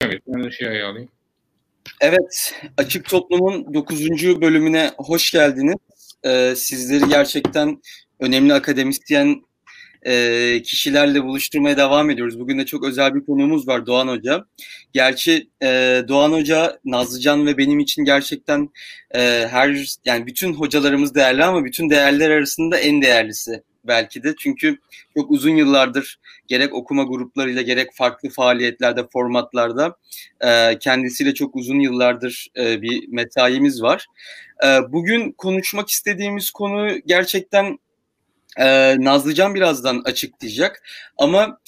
Evet, ben de şey alayım. Evet, Açık Toplum'un 9. bölümüne hoş geldiniz. Sizleri gerçekten önemli akademisyen kişilerle buluşturmaya devam ediyoruz. Bugün de çok özel bir konuğumuz var, Doğan Hoca. Gerçi Doğan Hoca, Nazlıcan ve benim için gerçekten bütün hocalarımız değerli ama bütün değerler arasında en değerlisi belki de. Çünkü çok uzun yıllardır gerek okuma gruplarıyla gerek farklı faaliyetlerde, formatlarda kendisiyle çok uzun yıllardır bir mesaimiz var. Bugün konuşmak istediğimiz konu gerçekten Nazlıcan birazdan açıklayacak ama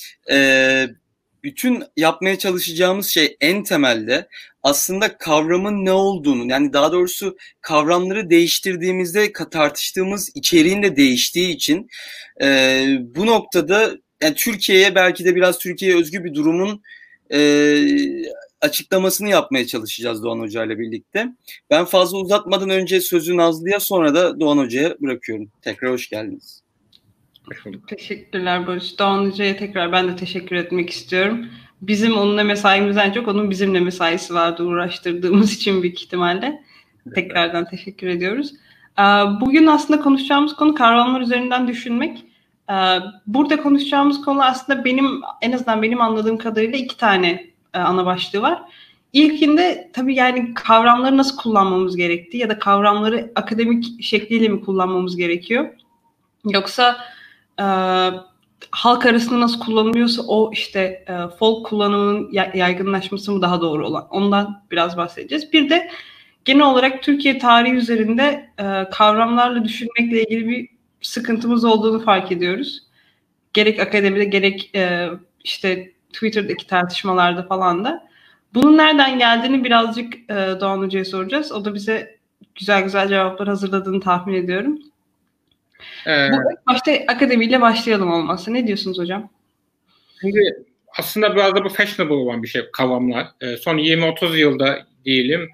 bütün yapmaya çalışacağımız şey en temelde aslında kavramın ne olduğunu, yani daha doğrusu kavramları değiştirdiğimizde tartıştığımız içeriğin de değiştiği için bu noktada yani Türkiye'ye belki de biraz Türkiye'ye özgü bir durumun açıklamasını yapmaya çalışacağız Doğan Hoca ile birlikte. Ben fazla uzatmadan önce sözü Nazlı'ya, sonra da Doğan Hoca'ya bırakıyorum. Tekrar hoş geldiniz. Teşekkürler Barış. Doğan Hoca'ya tekrar ben de teşekkür etmek istiyorum. Bizim onunla mesaimizden çok onun bizimle mesaisi vardı, uğraştırdığımız için büyük ihtimalle. Tekrardan teşekkür ediyoruz. Bugün aslında konuşacağımız konu kavramlar üzerinden düşünmek. Burada konuşacağımız konu aslında en azından benim anladığım kadarıyla iki tane ana başlığı var. İlkinde tabii yani kavramları nasıl kullanmamız gerektiği ya da kavramları akademik şekliyle mi kullanmamız gerekiyor? Yoksa halk arasında nasıl kullanılıyorsa o işte folk kullanımının yaygınlaşması mı daha doğru olan? Ondan biraz bahsedeceğiz. Bir de genel olarak Türkiye tarihi üzerinde kavramlarla düşünmekle ilgili bir sıkıntımız olduğunu fark ediyoruz. Gerek akademide gerek işte Twitter'daki tartışmalarda falan da. Bunun nereden geldiğini birazcık Doğan Hoca'ya soracağız. O da bize güzel cevaplar hazırladığını tahmin ediyorum. Başta akademiyle başlayalım olmazsa. Ne diyorsunuz hocam? Şimdi aslında biraz da bu fashionable olan bir şey kavramlar. Son 20-30 yılda diyelim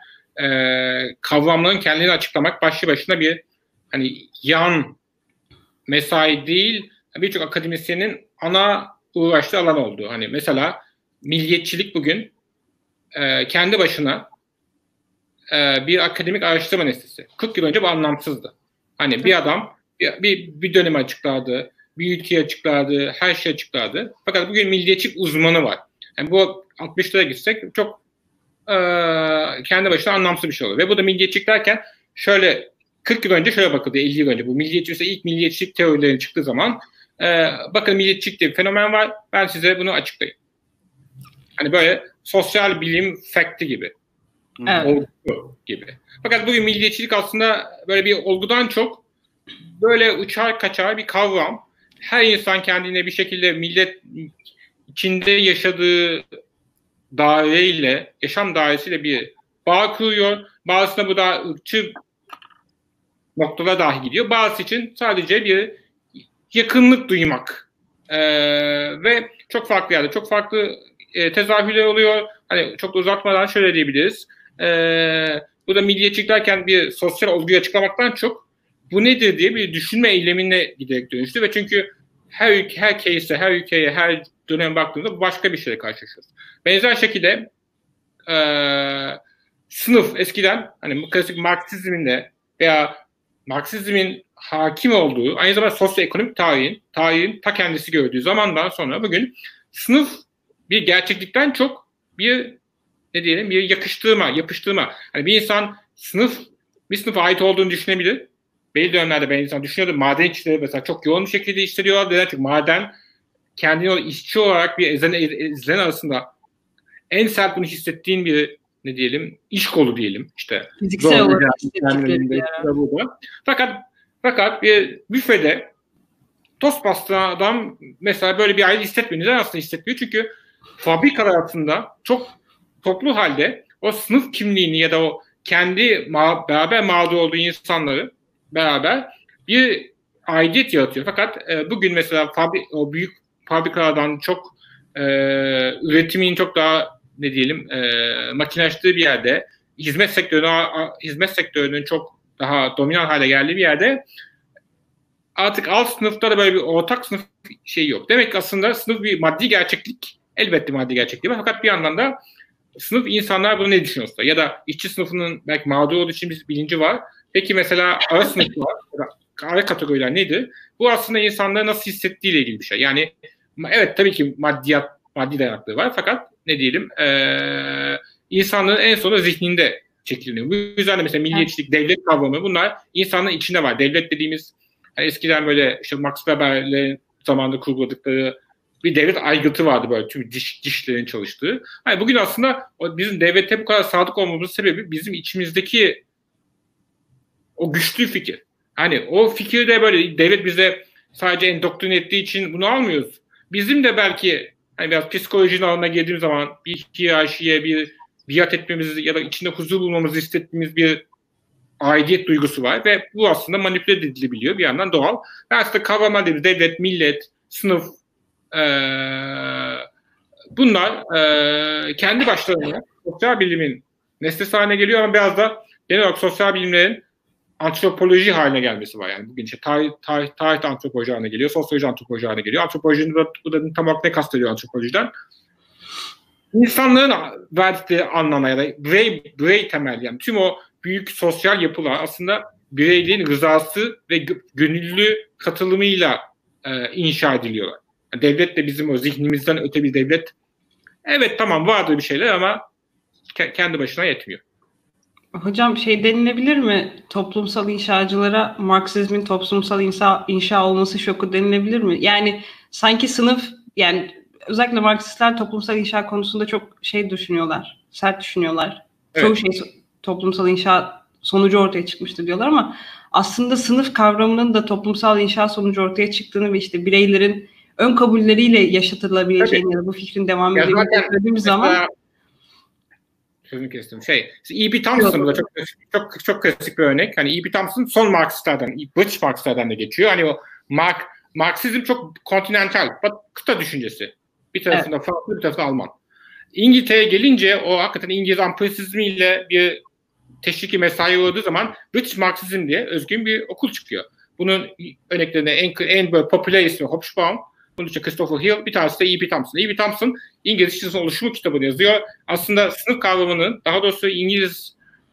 kavramların kendini açıklamak başlı başına bir hani yan mesai değil, birçok akademisyenin ana uğraştığı alan oldu. Hani mesela milliyetçilik bugün kendi başına bir akademik araştırma nesnesi. 40 yıl önce bu anlamsızdı. Hani bir adam bir dönemi açıklardı, bir ülkeyi açıklardı, her şeyi açıklardı. Fakat bugün milliyetçilik uzmanı var. Yani bu 60'lara gitsek çok kendi başına anlamsız bir şey oluyor. Ve bu da milliyetçilik derken şöyle 40 yıl önce şöyle bakıldı, 50 yıl önce bu milliyetçilik, ilk milliyetçilik teorilerinin çıktığı zaman bakın milliyetçilik diye bir fenomen var. Ben size bunu açıklayayım. Hani böyle sosyal bilim fakti gibi. Evet. Olgu gibi. Fakat bugün milliyetçilik aslında böyle bir olgudan çok böyle uçar kaçar bir kavram. Her insan kendine bir şekilde millet içinde yaşadığı daireyle, yaşam dairesiyle bir bağ kuruyor. Bazısına bu daha ırkçı noktada dahi gidiyor. Bazısı için sadece bir yakınlık duymak ve çok farklı yerde çok farklı tezahürler oluyor. Hani çok da uzatmadan şöyle diyebiliriz. Bu da milliyetçilik derken bir sosyal olguyu açıklamaktan çok bu nedir diye bir düşünme eylemine giderek dönüştü ve çünkü her ülkeye, her döneme baktığımızda başka bir şeyle karşılaşıyoruz. Benzer şekilde sınıf eskiden hani bu klasik Marksizminde veya Marksizmin hakim olduğu, aynı zamanda sosyoekonomik tarihin ta kendisi gördüğü zamandan sonra bugün sınıf bir gerçeklikten çok bir bir yapıştırma. Hani bir insan bir sınıfa ait olduğunu düşünebilir. Belli dönemlerde ben insan düşünüyordu. Maden işçileri mesela çok yoğun bir şekilde işleniyorlar. Neden? Çünkü maden kendini işçi olarak bir ezilen arasında en sert bunu hissettiğin bir iş kolu diyelim işte. Fiziksel olarak hissettikleri. Fakat bir büfede tost bastıran adam mesela böyle bir aile hissetmiyor. Neden aslında hissetmiyor? Çünkü fabrikalar altında çok toplu halde o sınıf kimliğini ya da o kendi beraber mağdur olduğu insanları beraber bir aidiyet yaratıyor. Fakat bugün mesela o büyük fabrikalardan çok üretimin çok daha makinelaştığı bir yerde hizmet sektörünün çok daha dominant hale geldiği bir yerde artık alt sınıfta da böyle bir ortak sınıf şeyi yok. Demek ki aslında sınıf bir maddi gerçeklik, elbette maddi gerçeklik var. Fakat bir yandan da sınıf insanlar bunu ne düşünüyorsa ya da işçi sınıfının belki mağdur olduğu için bir bilinci var. Peki mesela ara sınıflar, ara kategoriler nedir? Bu aslında insanların nasıl hissettiğiyle ilgili bir şey. Yani evet tabii ki maddi dayanaklığı var fakat ne diyelim insanların en sonunda zihninde çekiliniyor. Bu yüzden de mesela milliyetçilik, devlet kavramı bunlar insanın içinde var. Devlet dediğimiz hani eskiden böyle işte Max Weber'le zamanında kurguladıkları bir devlet aygıtı vardı böyle tüm dişlerin çalıştığı. Hani bugün aslında bizim devlete bu kadar sadık olmamızın sebebi bizim içimizdeki o güçlü fikir. Hani o fikirde böyle devlet bize sadece endoktrine ettiği için bunu almıyoruz. Bizim de belki hani biraz psikolojinin alanına girdiğim zaman bir hiyerarşiye bir biat etmemiz ya da içinde huzur bulmamızı hissettiğimiz bir aidiyet duygusu var ve bu aslında manipüle edilebiliyor bir yandan doğal. Ve aslında kavramlar dediğimiz devlet, millet, sınıf bunlar kendi başlarına sosyal bilimin nesnesi haline geliyor ama biraz da genel olarak sosyal bilimlerin antropoloji haline gelmesi var. Yani bugün işte tarih antropoloji haline geliyor, sosyoloji antropoloji haline geliyor. Antropolojinin burada tam olarak ne kastediyor antropolojiden? İnsanların verdiği anlama ya da birey temel yani tüm o büyük sosyal yapılar aslında bireyliğin rızası ve gönüllü katılımıyla inşa ediliyorlar. Yani devlet de bizim o zihnimizden öte bir devlet. Evet tamam vardır bir şeyler ama kendi başına yetmiyor. Hocam şey denilebilir mi? Toplumsal inşacılara Marksizmin toplumsal inşa olması şoku denilebilir mi? Yani sanki sınıf yani özellikle Marksistler toplumsal inşa konusunda çok şey düşünüyorlar, sert düşünüyorlar. Evet. Çoğu şey toplumsal inşa sonucu ortaya çıkmıştı diyorlar ama aslında sınıf kavramının da toplumsal inşa sonucu ortaya çıktığını ve işte bireylerin ön kabulleriyle yaşatılabileceğini ya da bu fikrin devam edebildiğimiz zaman... Sözünü kestim. E.P. Thompson da çok klasik bir örnek. Hani E.P. Thompson son Marksistlerden, British Marksistlerden de geçiyor. Hani o Marksizm çok kontinental, kıta düşüncesi. Bir tarafında evet. Farklı, bir tarafında Alman. İngiltere'ye gelince o hakikaten İngiliz ampirizmiyle bir teşviki mesai uğradığı zaman British Marksizm diye özgün bir okul çıkıyor. Bunun örneklerine en böyle popüler ismi Hobsbawm, bunun için Christopher Hill, bir tanesi de E.P. Thompson. E.P. Thompson İngiliz işçi sınıfının oluşumu kitabını yazıyor. Aslında sınıf kavramının daha doğrusu İngiliz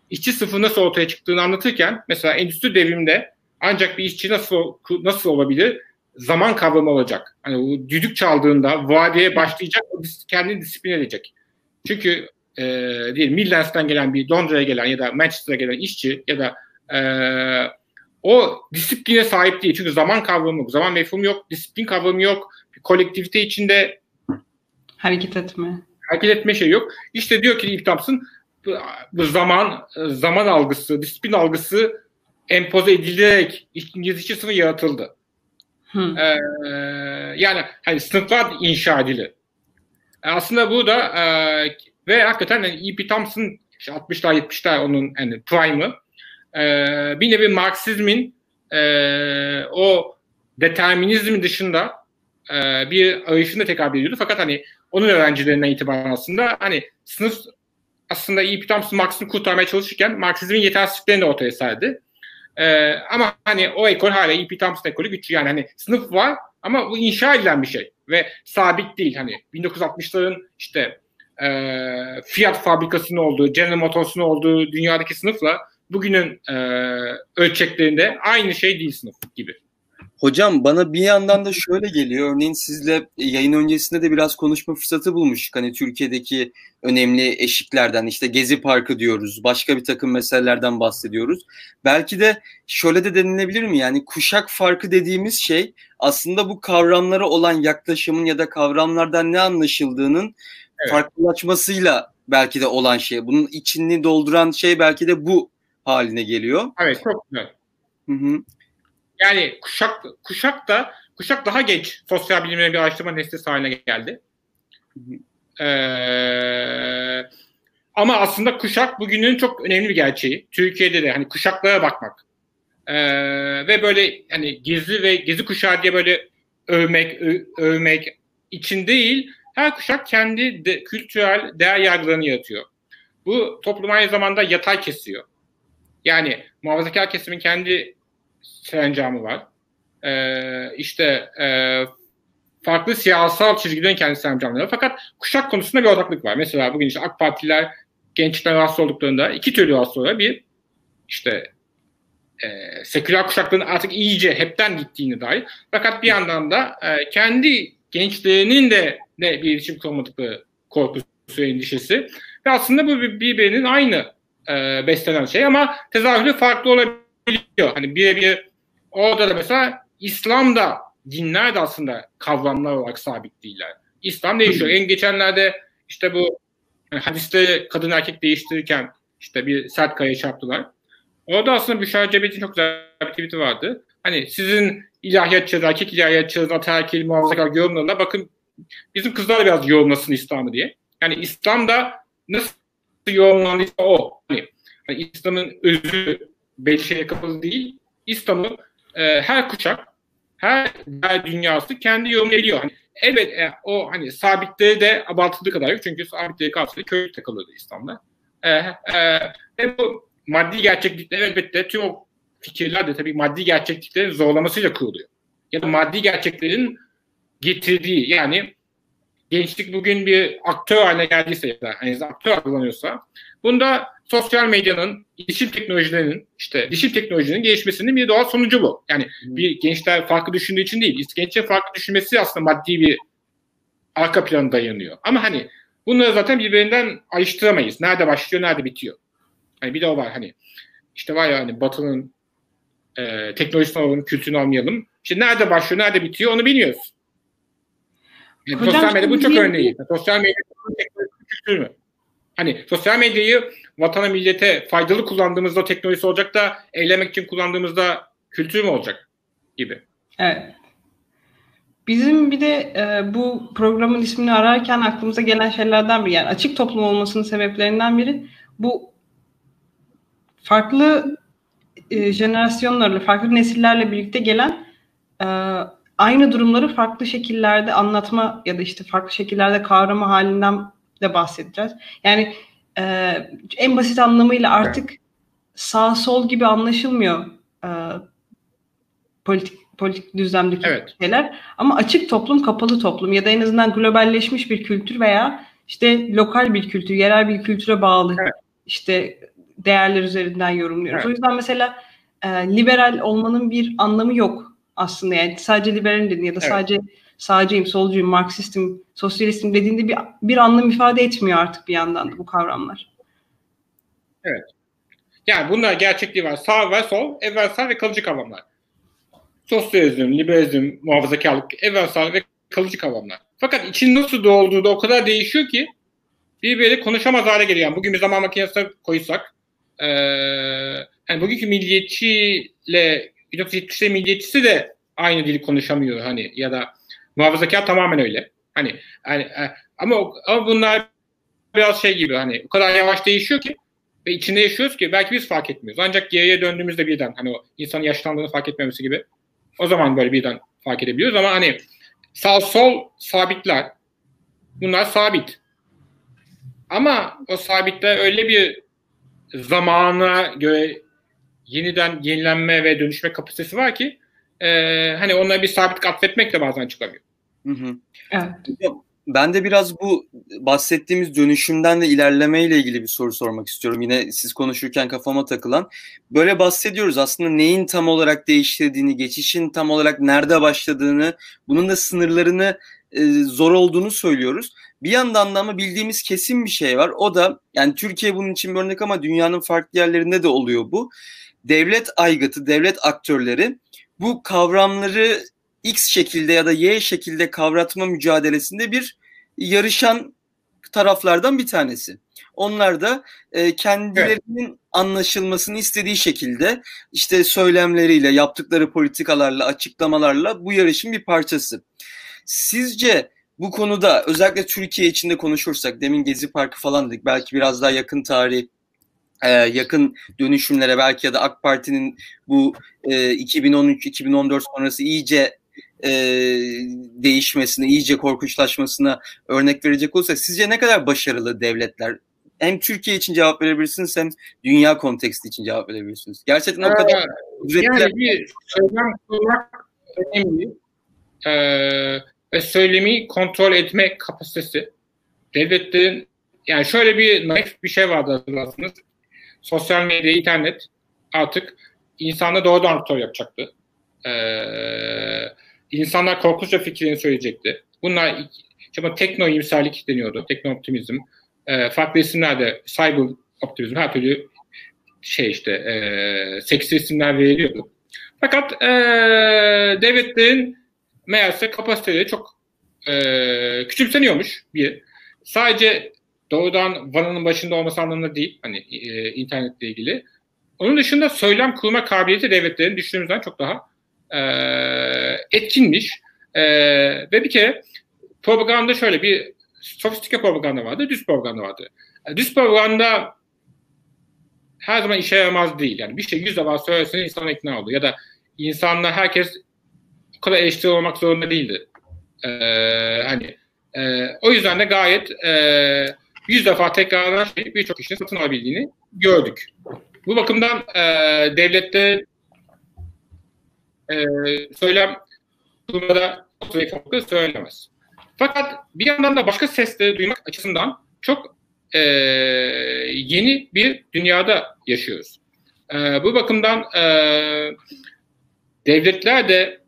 işçi sınıfı nasıl ortaya çıktığını anlatırken mesela endüstri devriminde ancak bir işçi nasıl olabilir? Zaman kavramı olacak. Hani o düdük çaldığında vadiye başlayacak, kendini disipline edecek. Çünkü Midlands'tan gelen bir Londra'ya gelen ya da Manchester'a gelen işçi ya da o disipline sahip değil. Çünkü zaman kavramı yok, zaman mefhumu yok, disiplin kavramı yok. Bir kolektivite içinde hareket etme şey yok. İşte diyor ki İlk Thompson bu zaman algısı, disiplin algısı empoze edilerek İngiliz işçi sınıfı yaratıldı. Yani hani sınıflar inşa edildi. Aslında bu da ve hakikaten E.P. Thompson 60'lar 70'ler onun yani prime'ı. Bir nevi Marksizmin o determinizmin dışında bir arayışında tekabül ediyordu. Fakat hani onun öğrencilerinden itibaren aslında hani sınıf aslında E.P. Thompson Marksizmi kurtarmaya çalışırken Marksizmin yetersizliklerini de ortaya serdi. Ama hani o ekol hala E.P. Thompson ekolü güçlü yani hani sınıf var ama bu inşa edilen bir şey ve sabit değil hani 1960'ların işte Fiat fabrikasının olduğu, General Motors'un olduğu dünyadaki sınıfla bugünün ölçeklerinde aynı şey değil sınıf gibi. Hocam bana bir yandan da şöyle geliyor. Örneğin sizle yayın öncesinde de biraz konuşma fırsatı bulmuştuk. Hani Türkiye'deki önemli eşiklerden işte Gezi Parkı diyoruz. Başka bir takım meselelerden bahsediyoruz. Belki de şöyle de denilebilir mi? Yani kuşak farkı dediğimiz şey aslında bu kavramlara olan yaklaşımın ya da kavramlardan ne anlaşıldığının evet. Farklılaşmasıyla belki de olan şey. Bunun içini dolduran şey belki de bu haline geliyor. Evet çok güzel. Hı-hı. Yani kuşak daha geç sosyal bilimlerin bir araştırma nesnesi haline geldi. Ama aslında kuşak bugünün çok önemli bir gerçeği. Türkiye'de de hani kuşaklara bakmak ve böyle hani gezi kuşağı diye böyle övmek için değil, her kuşak kendi kültürel değer yargılarını yaratıyor. Bu toplum aynı zamanda yatay kesiyor. Yani muhafazakar kesimin kendi serencamı var. İşte farklı siyasal çizgiden kendisini amcamlıyor. Fakat kuşak konusunda bir ortaklık var. Mesela bugün işte AK Partililer gençten rahatsız olduklarında iki türlü rahatsız oluyor. Bir, işte seküler kuşakların artık iyice hepten gittiğini dair. Fakat bir yandan da kendi gençlerinin de ne bir iletişim kurmadıkları korkusu, endişesi. Ve aslında bu birbirinin aynı beslenen şey ama tezahürü farklı olabiliyor. Hani birebir orada da mesela İslam'da dinler de aslında kavramlar olarak sabit değiller. İslam değişiyor. En geçenlerde işte bu hadisleri kadın erkek değiştirirken işte bir sert kayaya çarptılar. Orada aslında Büşra Cebet'in çok güzel bir tweet'i vardı. Hani sizin ilahiyatçılar, erkek ilahiyatçılar, ataerkil, muhafazakar yorumlarına bakın bizim kızlar da biraz yorumlasın İslam'ı diye. Yani İslam'da nasıl yorumlandıysa o. Hani İslam'ın özü belli şeye kapalı değil. İslam'ı her kuşak, her dünyası kendi yorumlayabiliyor. Hani evet o hani sabitleri de abartıldığı kadar yok. Çünkü sabitleri karşısında köy takılıyordu İslam'da. Ve bu maddi gerçeklikler elbette tüm o fikirler de tabii maddi gerçekliklerin zorlamasıyla kuruluyor. Ya da maddi gerçeklerin getirdiği yani gençlik bugün bir aktör haline geldiyse ya da hani aktör kullanıyorsa bunda sosyal medyanın, dişil teknolojilerin gelişmesinin bir doğal sonucu bu. Yani bir gençler farklı düşündüğü için değil, gençler farklı düşünmesi aslında maddi bir arka plana dayanıyor. Ama hani bunları zaten birbirinden ayrıştıramayız. Nerede başlıyor, nerede bitiyor. Hani bir de o var hani işte var ya hani Batı'nın teknolojisini alalım, kültürünü almayalım. İşte nerede başlıyor, nerede bitiyor onu bilmiyoruz. Yani sosyal medya bu çok örneği. Sosyal medya teknolojisi kültür mü? Hani sosyal medyayı vatana, millete faydalı kullandığımızda teknolojisi olacak da eylemek için kullandığımızda kültür mü olacak gibi. Evet. Bizim bir de bu programın ismini ararken aklımıza gelen şeylerden biri, yani açık toplum olmasının sebeplerinden biri bu farklı jenerasyonlarla, farklı nesillerle birlikte gelen aynı durumları farklı şekillerde anlatma ya da işte farklı şekillerde kavrama halinden de bahsedeceğiz. Yani en basit anlamıyla artık sağ sol gibi anlaşılmıyor politik düzlemdeki şeyler. Ama açık toplum, kapalı toplum ya da en azından globalleşmiş bir kültür veya işte lokal bir kültür, yerel bir kültüre bağlı işte değerler üzerinden yorumluyoruz. Evet. O yüzden mesela liberal olmanın bir anlamı yok aslında. Yani sadece liberalim dedin ya da sadece sağcıyım, solcuyum, marksistim, sosyalistim dediğinde bir anlam ifade etmiyor artık bir yandan da bu kavramlar. Evet. Yani bunlar gerçekliği var. Sağ ve sol, evrensel ve kalıcı kavramlar. Sosyalizm, liberalizm, muhafazakarlık, evrensel ve kalıcı kavramlar. Fakat için nasıl doğduğu da o kadar değişiyor ki birbiriyle konuşamaz hale geliyor. Yani bugün bir zaman makinesine koysak yani bugünkü milliyetçiyle 1970'te milliyetçisi de aynı dili konuşamıyor hani ya da muhafazakar tamamen öyle. Hani ama bunlar biraz şey gibi hani o kadar yavaş değişiyor ki ve içinde yaşıyoruz ki belki biz fark etmiyoruz. Ancak geriye döndüğümüzde birden hani o insanın yaşlandığını fark etmemesi gibi o zaman böyle birden fark edebiliyoruz ama hani sağ sol sabitler. Bunlar sabit. Ama o sabitler öyle bir zamana göre yeniden yenilenme ve dönüşme kapasitesi var ki hani onlara bir sabitlik atfetmek de bazen çıkamıyor. Evet. Ben de biraz bu bahsettiğimiz dönüşümden de ilerlemeyle ilgili bir soru sormak istiyorum. Yine siz konuşurken kafama takılan. Böyle bahsediyoruz aslında neyin tam olarak değiştirdiğini, geçişin tam olarak nerede başladığını, bunun da sınırlarını zor olduğunu söylüyoruz. Bir yandan da ama bildiğimiz kesin bir şey var. O da yani Türkiye bunun için bir örnek ama dünyanın farklı yerlerinde de oluyor bu. Devlet aygıtı, devlet aktörleri bu kavramları X şekilde ya da Y şekilde kavratma mücadelesinde bir yarışan taraflardan bir tanesi. Onlar da kendilerinin anlaşılmasını istediği şekilde işte söylemleriyle, yaptıkları politikalarla, açıklamalarla bu yarışın bir parçası. Sizce bu konuda özellikle Türkiye içinde konuşursak demin Gezi Parkı falan dedik belki biraz daha yakın tarih, yakın dönüşümlere belki ya da AK Parti'nin bu 2013-2014 sonrası iyice değişmesine, iyice korkunçlaşmasına örnek verecek olursak sizce ne kadar başarılı devletler? Hem Türkiye için cevap verebilirsiniz hem dünya konteksti için cevap verebilirsiniz. Gerçekten o kadar üretkiler... Yani bir söylem kurmak önemli. ve söylemi kontrol etme kapasitesi. Devletlerin, yani şöyle bir naif bir şey vardı hatırlarsınız. Sosyal medya, internet artık insanla doğrudan röportaj yapacaktı. İnsanlar korkusuzca fikirlerini söyleyecekti. Bunlar işte tekno-iyimserlik deniyordu. Tekno-optimizm. Farklı isimlerde cyber optimizm, her türlü şey işte seksi isimler veriliyordu. Fakat devletlerin meğerse kapasiteleri çok küçümseniyormuş bir. Sadece doğrudan Van'ın başında olması anlamında değil, hani internetle ilgili. Onun dışında söylem kurma kabiliyeti devletlerin düşündüğümüzden çok daha etkinmiş. Ve bir kere propaganda şöyle bir sofistike propaganda vardı, düz propaganda vardı. Yani düz propaganda her zaman işe yaramaz değil. Yani bir şey 100 defa söylerseniz insana ikna oldu. Ya da insanlar, herkes o kadar eleştiri olmak zorunda değildi. Hani o yüzden de gayet 100 defa tekrarlanan şey birçok kişinin satın alabildiğini gördük. Bu bakımdan devlette söylem durumda söylemez. Fakat bir yandan da başka sesleri duymak açısından çok yeni bir dünyada yaşıyoruz. Bu bakımdan devletler de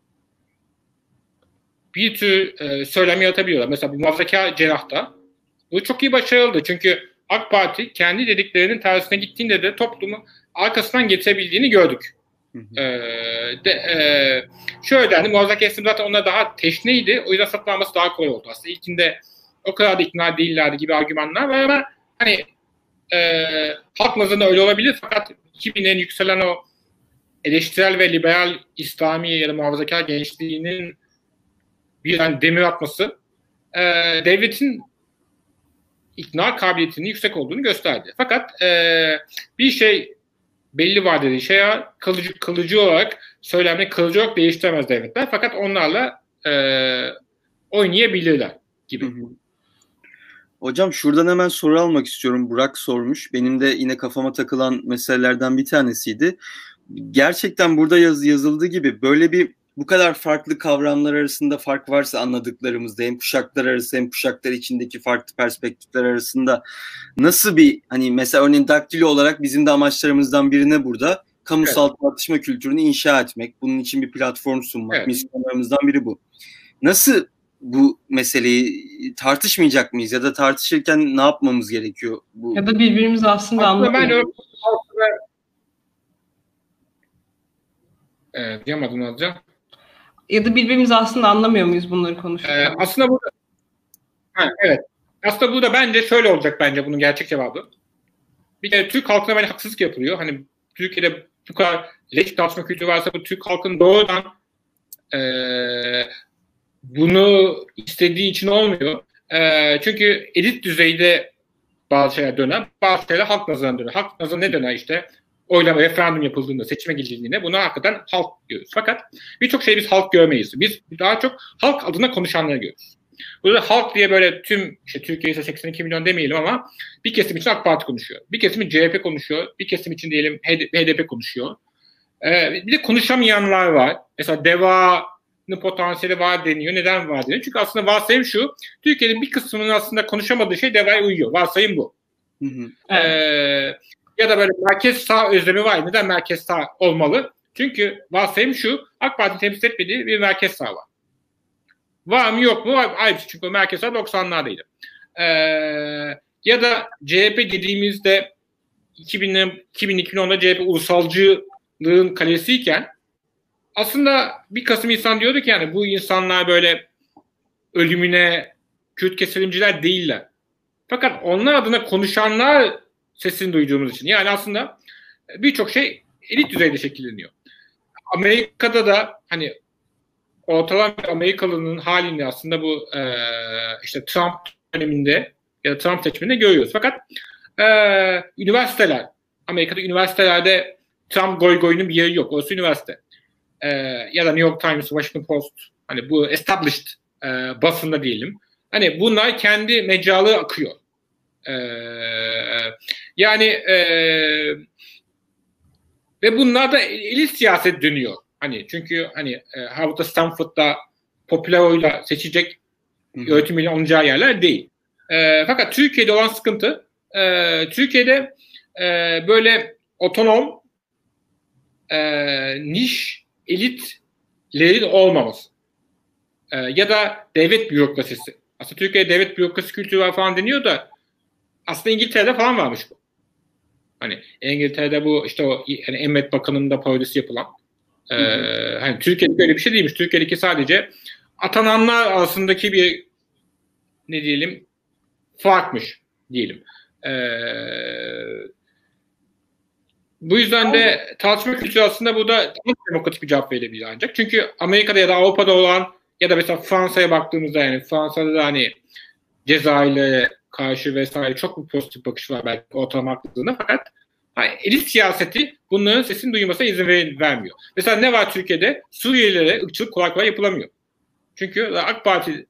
bir tür söylem yaratabiliyorlar. Mesela bu muhafazakar cenahta bu çok iyi başarıldı. Çünkü AK Parti kendi dediklerinin tersine gittiğinde de toplumu arkasından getirebildiğini gördük. Şöyle dendi, muhafazakar kesim zaten ona daha teşneydi. O yüzden satlanması daha kolay oldu. Aslında ilkinde o kadar da ikna değillerdi gibi argümanlar var ama hani halk nazarında öyle olabilir, fakat 2000'lerin yükselen o eleştirel ve liberal İslami ya da muhafazakar gençliğinin birden demir atması devletin ikna kabiliyetinin yüksek olduğunu gösterdi. Fakat bir şey belli vadeli şey kalıcı olarak söylemle kalıcı olarak değiştiremez devletler. Fakat onlarla oynayabilirler gibi. Hı hı. Hocam şuradan hemen soru almak istiyorum. Burak sormuş. Benim de yine kafama takılan meselelerden bir tanesiydi. Gerçekten burada yazıldığı gibi böyle bir bu kadar farklı kavramlar arasında fark varsa anladıklarımızda, hem kuşaklar arası hem kuşaklar içindeki farklı perspektifler arasında nasıl bir, hani mesela örneğin daktilo olarak bizim de amaçlarımızdan birine burada kamusal tartışma kültürünü inşa etmek, bunun için bir platform sunmak, misyonlarımızdan biri bu. Nasıl bu meseleyi tartışmayacak mıyız ya da tartışırken ne yapmamız gerekiyor? Bu? Ya da birbirimizi aslında anlamıyoruz. Diyamadım Nazlıcan. Ya da birbirimizi aslında anlamıyor muyuz bunları konuşurken? Aslında burada evet. Aslında burada bence şöyle olacak, bence bunun gerçek cevabı. Bir kere Türk halkına böyle haksızlık yapılıyor. Hani Türkiye'de bu kadar leş tartışma kültürü varsa bu Türk halkının doğrudan bunu istediği için olmuyor. Çünkü elit düzeyde bazı şeyler döner, bazı şeyler halk nazarına döner. Halk nazarına ne döner işte? Oylama, referandum yapıldığında, seçime gidildiğinde buna hakikaten halk diyoruz. Fakat birçok şeyi biz halk görmeyiz. Biz daha çok halk adına konuşanları görürüz. Burada halk diye böyle tüm, işte Türkiye'de 82 milyon demeyelim ama bir kesim için AK Parti konuşuyor. Bir kesim için CHP konuşuyor. Bir kesim için diyelim HDP konuşuyor. Bir de konuşamayanlar var. Mesela DEVA'nın potansiyeli var deniyor. Neden var deniyor? Çünkü aslında varsayım şu, Türkiye'nin bir kısmının aslında konuşamadığı şey DEVA'ya uyuyor. Varsayım bu. Hı hı. Ya da böyle merkez sağ özlemi var. Neden merkez sağ olmalı? Çünkü varsayım şu, AK Parti temsil etmediği bir merkez sağ var. Var mı yok mu? Var. Çünkü o merkez sağ 90'lardaydı. Ya da CHP dediğimizde 2000-2010'da CHP ulusalcılığın kalesiyken aslında bir kısım insan diyordu ki yani bu insanlar böyle ölümüne Kürt keselimciler değiller. Fakat onlar adına konuşanlar sesini duyduğumuz için. Yani aslında birçok şey elit düzeyde şekilleniyor. Amerika'da da hani ortalama Amerikalı'nın halini aslında bu işte Trump döneminde ya da Trump seçiminde görüyoruz. Fakat üniversiteler, Amerika'da üniversitelerde Trump goygoyunun bir yeri yok. Orası üniversite. Ya da New York Times, Washington Post, hani bu established basında diyelim. Hani bunlar kendi mecralığı akıyor. Yani ve bunlar da elit siyaset dönüyor. Hani çünkü hani Harvard'da, Stanford'da popüler oyla seçecek öğretimiyle olacağı yerler değil. Fakat Türkiye'de olan sıkıntı, Türkiye'de böyle otonom, niş, elitlerin olmaması. Ya da devlet bürokrasisi. Aslında Türkiye'de devlet bürokrasi kültürü var falan deniyor da aslında İngiltere'de falan varmış bu. Hani İngiltere'de bu işte o yani Emret Bakanı'nın da parodisi yapılan. Hani Türkiye'de böyle bir şey değilmiş. Türkiye'deki sadece atananlar arasındaki bir ne diyelim farkmış diyelim. Bu yüzden de tartışma kültürü aslında burada demokratik bir cevap verebilir ancak. Çünkü Amerika'da ya da Avrupa'da olan ya da mesela Fransa'ya baktığımızda yani Fransa'da da hani Cezayir'e karşı vesaire çok bir pozitif bakış var belki ortalama haklılığına fakat hani elit siyaseti bunların sesini duymasına izin vermiyor. Mesela ne var Türkiye'de? Suriyelilere ırkçılık kolay kolay yapılamıyor. Çünkü AK Parti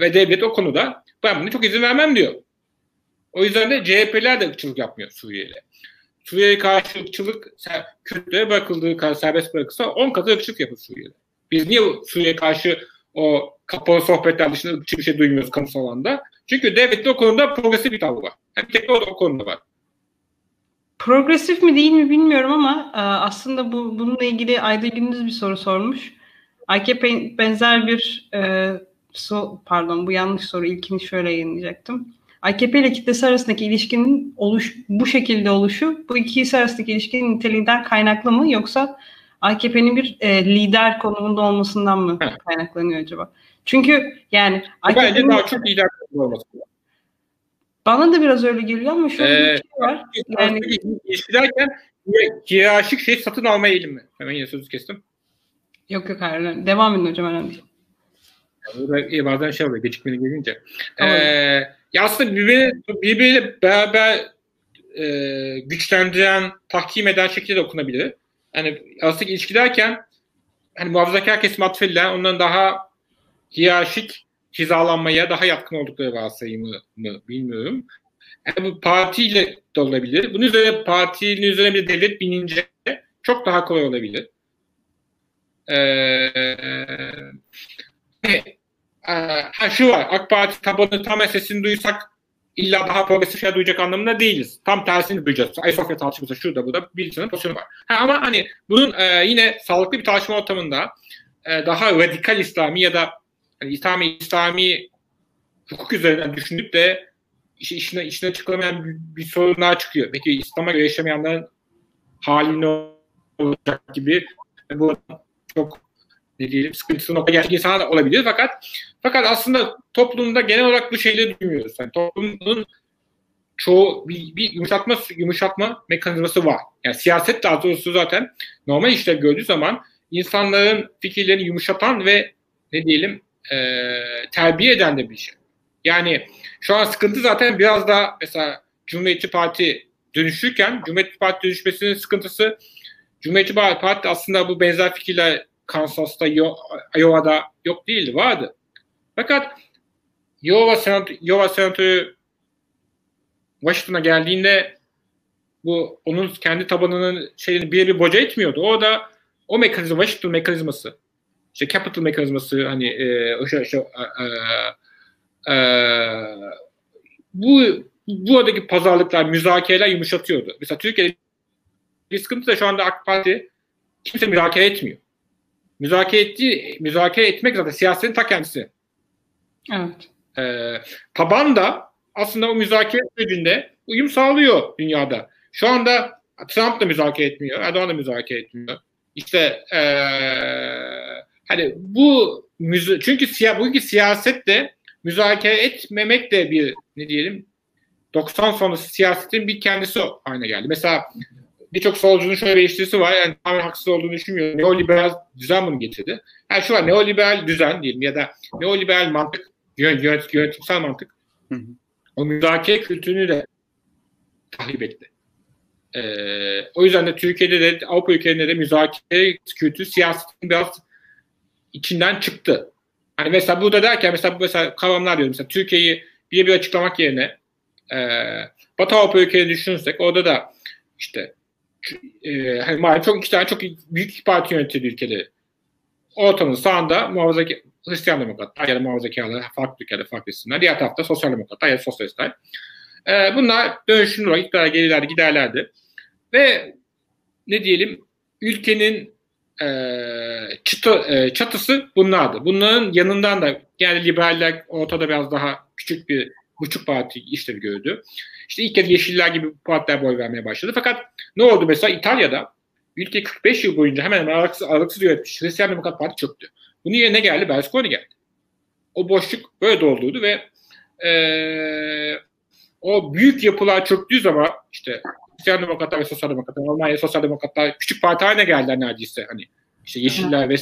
ve devlet o konuda ben bunu çok izin vermem diyor. O yüzden de CHP'ler de ırkçılık yapmıyor Suriyelilere. Suriyelilere karşı ırkçılık Kürtlere bırakıldığı serbest bırakılsa 10 katı ırkçılık yapıyor Suriyelilere. Biz niye Suriye'ye karşı o kapalı sohbetler dışında hiçbir şey duymuyoruz kamusal alanda? Çünkü devletli o konuda progresif bir tavrı var. Hem tek o konuda var. Progresif mi değil mi bilmiyorum ama aslında bununla ilgili Ayda Gündüz bir soru sormuş. AKP benzer bir bu yanlış soru, ilkini şöyle yayınlayacaktım. AKP ile kitlesi arasındaki ilişkinin bu şekilde oluşu, bu ikisi arasındaki ilişkinin niteliğinden kaynaklı mı yoksa AKP'nin bir lider konumunda olmasından mı kaynaklanıyor acaba? Çünkü yani AKP'nin daha çok lider konumunda olması. Bana da biraz öyle geliyor ama şöyle bir şey var. Yani ilişkilerken hiyerarşik şey satın alma eğilimi. Hemen yine sözü kestim. Yok hayır. Devam edin hocam önemli. Yani bazen şey oluyor gecikmeli gelince. Ya aslında birbiriyle beraber güçlendiren, tahkim eden şekilde okunabilir. Yani aslında ilişkilerken hani muhafazakar kesim atfedilen onların daha hiyerarşik hizalanmaya daha yatkın oldukları varsayımı bilmiyorum. Yani bu partiyle de olabilir. Bunun üzerine partinin üzerine bir devlet binince çok daha kolay olabilir. Şu var, AK Parti tabanı tam sesini duysak İlla daha progresif şey duyacak anlamında değiliz. Tam tersini duyacağız. Ayasofya tartışması şurada burada bir insanın pozisyonu var. Ama hani bunun yine sağlıklı bir tartışma ortamında daha radikal İslami ya da hani İslami hukuk üzerinden düşünüp de işine çıkılamayan bir sorunlar çıkıyor. Peki İslam'a göre yaşamayanların hali ne olacak gibi bu çok ne diyelim sıkıntısı nokta gerçek insanlar da olabilir fakat aslında toplumda genel olarak bu şeyleri duymuyoruz. Yani toplumun çoğu bir yumuşatma mekanizması var. Yani siyaset daha doğrusu zaten normal işler gördüğü zaman insanların fikirlerini yumuşatan ve ne diyelim terbiye eden de bir şey. Yani şu an sıkıntı zaten biraz daha mesela Cumhuriyetçi Parti dönüşürken Cumhuriyetçi Parti dönüşmesinin sıkıntısı Cumhuriyetçi Parti aslında bu benzer fikirler Kansas'ta, Iowa'da yok değildi, vardı. Fakat Iowa senatörü Washington'a geldiğinde bu onun kendi tabanının şeyini bir boca etmiyordu. Orada o mekanizma, Washington mekanizması, işte capital mekanizması hani buradaki pazarlıklar, müzakereler yumuşatıyordu. Mesela Türkiye'de bir sıkıntı da şu anda AK Parti kimse müzakere etmiyor. Müzakere etmek zaten siyasetin ta kendisi. Evet. Taban da aslında o müzakere sürecinde uyum sağlıyor dünyada. Şu anda Trump da müzakere etmiyor, Erdoğan da müzakere etmiyor. İşte hani çünkü bugünkü siyaset de müzakere etmemek de bir ne diyelim 90 sonrası siyasetin bir kendisi haline geldi. Mesela birçok solcunun şöyle bir eleştirisi var. Yani tamamen haksız olduğunu düşünmüyorum. Neoliberal düzen bunu getirdi. Yani şu var neoliberal düzen diyelim ya da neoliberal mantık, yönetimsel mantık o müzakere kültürünü de tahrip etti. O yüzden de Türkiye'de de Avrupa ülkelerinde de müzakere kültürü siyasetin biraz içinden çıktı. Hani mesela burada derken mesela kavramlar diyorum. Mesela Türkiye'yi bir açıklamak yerine Batı Avrupa ülkeleri düşünürsek orada da işte hani çok büyük parti yönettiği ülkeleri ortamın sağında muhafazakar Hristiyan Demokratlar ya da muhafazakarlar, farklı ülkelerde farklı isimler. Diğer tarafta Sosyal Demokratlar ya da Sosyalistler. Bunlar dönüşümlü olarak iktidara gelirlerdi, giderlerdi. Ve ne diyelim, ülkenin çatısı bunlardı. Bunların yanından da yani liberaller ortada biraz daha küçük bir buçuk parti işleri gördü. İşte ilk kez Yeşiller gibi partiler boy vermeye başladı. Fakat ne oldu mesela İtalya'da? Ülke 45 yıl boyunca hemen hemen aralıksız yönetmiş Hristiyan Demokrat Parti çöktü. Bunun yerine geldi, Berlusconi geldi. O boşluk böyle doldurdu ve o büyük yapılar çöktüğü zaman işte Hristiyan Demokratlar ve Sosyal Demokratlar, Almanya Sosyal Demokratlar küçük parti haline geldiler neredeyse. Hani işte Yeşiller ve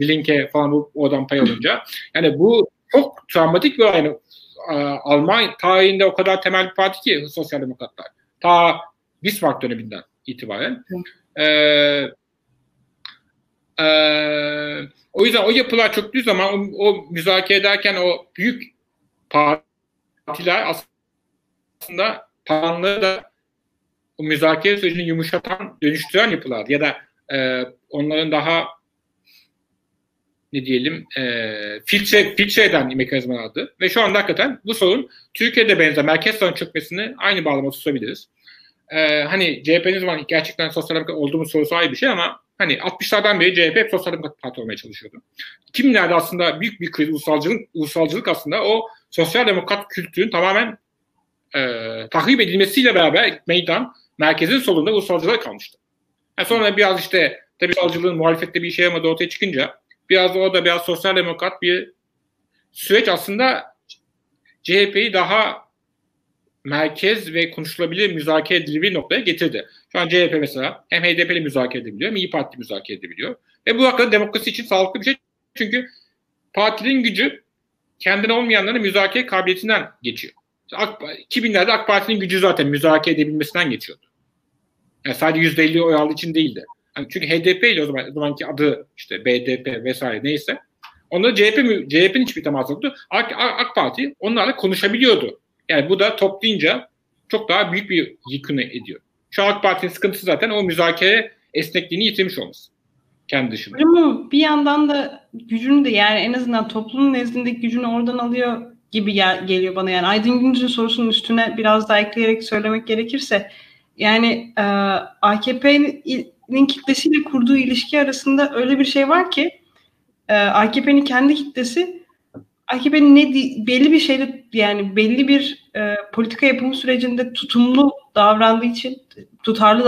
Linke falan bu oradan pay alınca. Yani bu çok travmatik bir yani Almanya tarihinde o kadar temel bir parti ki Sosyal Demokratlar. Ta Bismarck döneminden itibaren. O yüzden o yapılar çöktüğü zaman o müzakere ederken o büyük partiler aslında tabanları da o müzakere sürecini yumuşatan, dönüştüren yapılar ya da onların daha ne diyelim filtre eden mekanizmalardı. Ve şu anda hakikaten bu sorun Türkiye'de benzer merkez sağın çökmesini aynı bağlamada tutabiliriz. Hani CHP'nin zaman gerçekten sosyal demokrat olduğu sorusu ayrı bir şey ama hani 60'lardan beri CHP hep sosyal demokrat parti olmaya çalışıyordu. Kimlerde aslında büyük bir kriz, ulusalcılık aslında o sosyal demokrat kültürün tamamen tahrip edilmesiyle beraber meydan merkezin solunda ulusalcılığa kalmıştı. Yani sonra biraz işte tabii ulusalcılığın muhalefette bir işe yaramadığı ortaya çıkınca biraz orada biraz sosyal demokrat bir süreç aslında CHP'yi daha merkez ve konuşulabilir, müzakere edilebilir noktaya getirdi. Şu an CHP mesela hem HDP'li müzakere edebiliyor hem İYİ Parti müzakere edebiliyor. Ve bu hakikaten demokrasi için sağlıklı bir şey. Çünkü partinin gücü kendine olmayanların müzakere kabiliyetinden geçiyor. 2000'lerde AK Parti'nin gücü zaten müzakere edebilmesinden geçiyordu. Yani sadece %50 oy aldığı için değildi. Yani çünkü HDP ile o zamanki adı işte BDP vesaire neyse onları CHP'nin hiçbir teması yoktu. AK Parti onlarla konuşabiliyordu. Yani bu da toplayınca çok daha büyük bir yıkını ediyor. Şu AK Parti'nin sıkıntısı zaten o müzakere esnekliğini yitirmiş olması. Kendi dışında. Bir yandan da gücünü de yani en azından toplumun nezdindeki gücünü oradan alıyor gibi geliyor bana. Yani Aydın Güncü'nün sorusunun üstüne biraz daha ekleyerek söylemek gerekirse yani AKP'nin kitlesiyle kurduğu ilişki arasında öyle bir şey var ki AKP'nin kendi kitlesi AKP'nin belli bir şeyle yani belli bir politika yapımı sürecinde tutarlı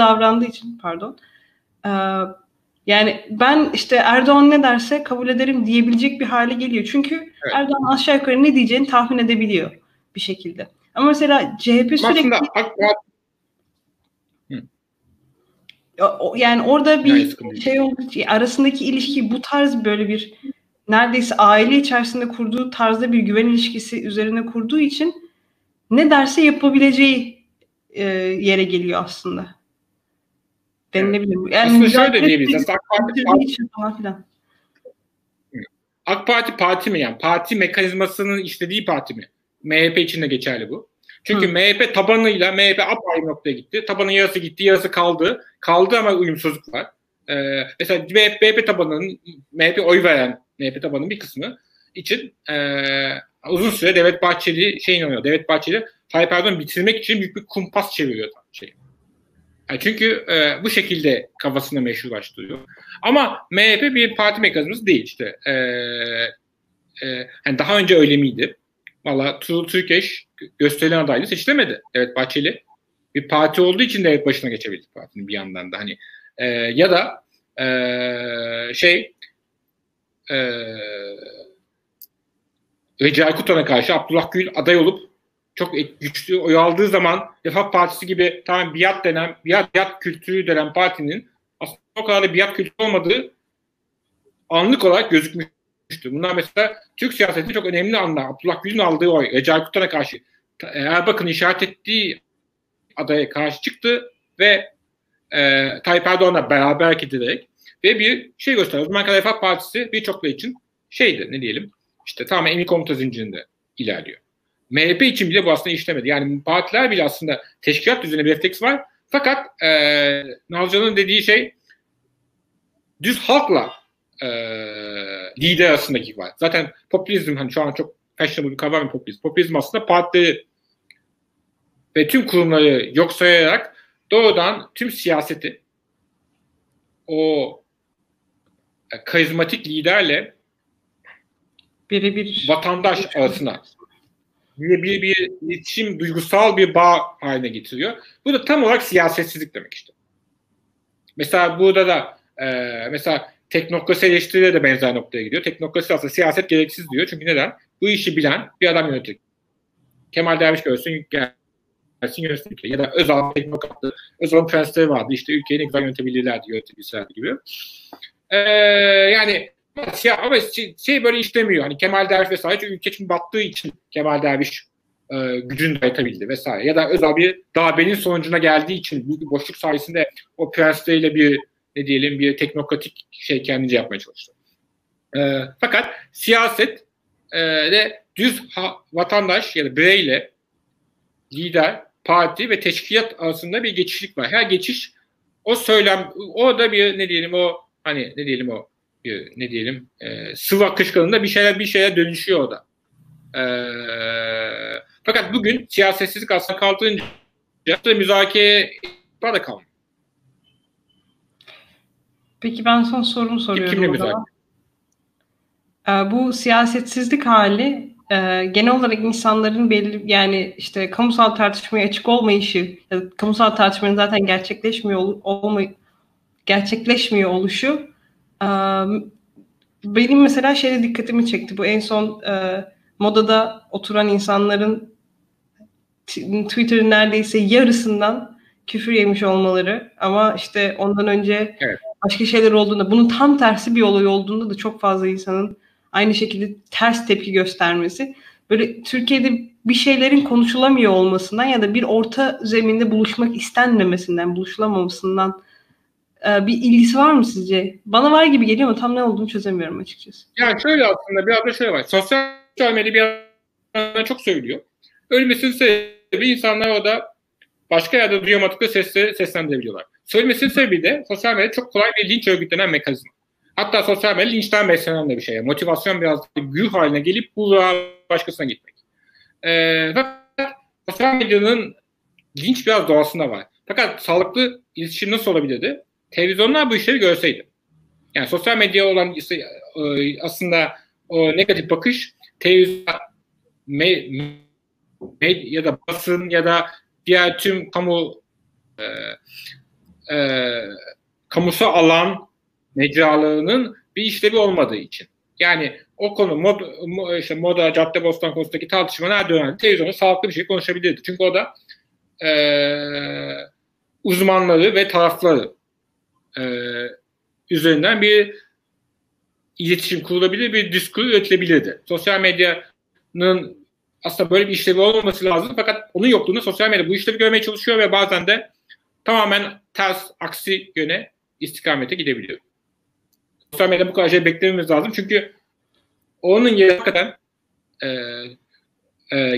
davrandığı için yani ben işte Erdoğan ne derse kabul ederim diyebilecek bir hale geliyor. Çünkü evet. Erdoğan aşağı yukarı ne diyeceğini tahmin edebiliyor bir şekilde. Ama mesela CHP sürekli yani orada bir şey oldu ki arasındaki ilişki bu tarz böyle bir neredeyse aile içerisinde kurduğu tarzda bir güven ilişkisi üzerine kurduğu için ne derse yapabileceği yere geliyor aslında. Denilebilir. Yani şöyle diyebiliriz. AK Parti parti mi yani? Parti mekanizmasının işlediği parti mi? MHP için de geçerli bu. Çünkü MHP tabanıyla MHP apayrı noktaya gitti. Tabanın yarısı gitti, yarısı kaldı. Kaldı ama uyumsuzluk var. Mesela MHP oy veren MHP tabanının bir kısmı için uzun süre Devlet Bahçeli inanıyor. Devlet Bahçeli Tayyip Erdoğan'ı bitirmek için büyük bir kumpas çeviriyor. Yani çünkü bu şekilde kafasında meşrulaştırıyor. Ama MHP bir parti mekanizması değil işte. Yani daha önce öyle miydi? Valla Turul Türkeş gösterilen adaylığı seçilemedi. Devlet Bahçeli bir parti olduğu için devlet başına geçebildi partinin bir yandan da. Hani ya da Recai Kutan'a karşı Abdullah Gül aday olup çok güçlü oy aldığı zaman Refah Partisi gibi tamam biat kültürü denen partinin aslında o kadar da biat kültürü olmadığı anlık olarak gözükmüştü. Bunlar mesela Türk siyasetinde çok önemli anlar. Abdullah Gül'ün aldığı oy Recai Kutan'a karşı Erbakan'ın işaret ettiği adaya karşı çıktı ve Tayyip Erdoğan'la beraber hareket ederek ve bir şey gösteriyor. O zaman kadar Refah Partisi birçokları için işte tamamen emir komuta zincirinde ilerliyor. MHP için bile bu aslında işlemedi. Yani partiler bile aslında teşkilat düzeninde bir refleks var. Fakat Nazlıcan'ın dediği şey düz halkla lider arasındaki var. Zaten popülizm hani şu an çok fashionable bir kavram popülizm. Popülizm aslında partileri ve tüm kurumları yok sayarak doğrudan tüm siyaseti o karizmatik liderle birebir vatandaş arasına bir iletişim, duygusal bir bağ haline getiriyor. Bu da tam olarak siyasetsizlik demek işte. Mesela burada da mesela teknokrasi eleştirileri de benzer noktaya gidiyor. Teknokrasi aslında siyaset gereksiz diyor. Çünkü neden? Bu işi bilen bir adam yönetiyor. Kemal Derviş görsün, gelsin yönetiyor. Ya da Özal teknokrattı. Özal'ın prensleri vardı. İşte ülkeyi ne güzel yönetebilirlerdi, yöneticiler gibi. Yani ama şey böyle işlemiyor. Hani Kemal Derviş vesaire ülke için battığı için Kemal Derviş gücünü dayatabildi vesaire. Ya da Özal bir darbenin sonucuna geldiği için bu boşluk sayesinde o prensleriyle bir ne diyelim bir teknokratik şey kendince yapmaya çalıştı. Fakat siyaset de düz vatandaş ya da bireyle lider, parti ve teşkilat arasında bir geçişlik var. Her geçiş o söylem, o da bir ne diyelim o hani ne diyelim o bir, ne diyelim sıvı akışkanında bir şeye dönüşüyor o da. Fakat bugün siyasetsizlik aslında kaldırınca müzakereye da kalmıyor. Peki ben son sorumu soruyorum. Bu siyasetsizlik hali genel olarak insanların belli yani işte kamusal tartışmaya açık olmayışı, kamusal tartışmanın zaten gerçekleşmiyor oluşu benim mesela şeyde dikkatimi çekti. Bu en son modada oturan insanların Twitter'ın neredeyse yarısından küfür yemiş olmaları ama işte ondan önce evet. Başka şeyler olduğunda, bunun tam tersi bir olay olduğunda da çok fazla insanın aynı şekilde ters tepki göstermesi. Böyle Türkiye'de bir şeylerin konuşulamıyor olmasından ya da bir orta zeminde buluşmak istenmemesinden, buluşulamamasından bir ilgisi var mı sizce? Bana var gibi geliyor ama tam ne olduğunu çözemiyorum açıkçası. Yani şöyle aslında biraz da şöyle var. Sosyal medya bir yandan çok söylüyor. Ölmesinin sebebi insanlar o da başka yerde duyamadıkları sesleri seslendirebiliyorlar. Söylemesinin sebebi de sosyal medya çok kolay bir linç örgütlenen mekanizma. Hatta sosyal medya linçten beslenen de bir şey. Motivasyon biraz da güç haline gelip buluğa başkasına gitmek. Fakat sosyal medyanın linç biraz doğasında var. Fakat sağlıklı iletişim nasıl olabilirdi? Televizyonlar bu işleri görseydi. Yani sosyal medya olan aslında o negatif bakış televizyon ya da basın ya da diğer tüm kamu kamusal alan mecralarının bir işlevi olmadığı için. Yani o konu işte moda, Caddebostan konusundaki tartışma nerede önemli? Televizyonda sağlıklı bir şey konuşabilirdi. Çünkü o da uzmanları ve tarafları üzerinden bir iletişim kurulabilir, bir diskur üretilebilirdi. Sosyal medyanın aslında böyle bir işlevi olmaması lazım fakat onun yokluğunda sosyal medya bu işlevi görmeye çalışıyor ve bazen de tamamen ters, aksi yöne istikamete gidebiliyor. Sosyal medyada bu kadar şey beklememiz lazım çünkü onun yerine hakikaten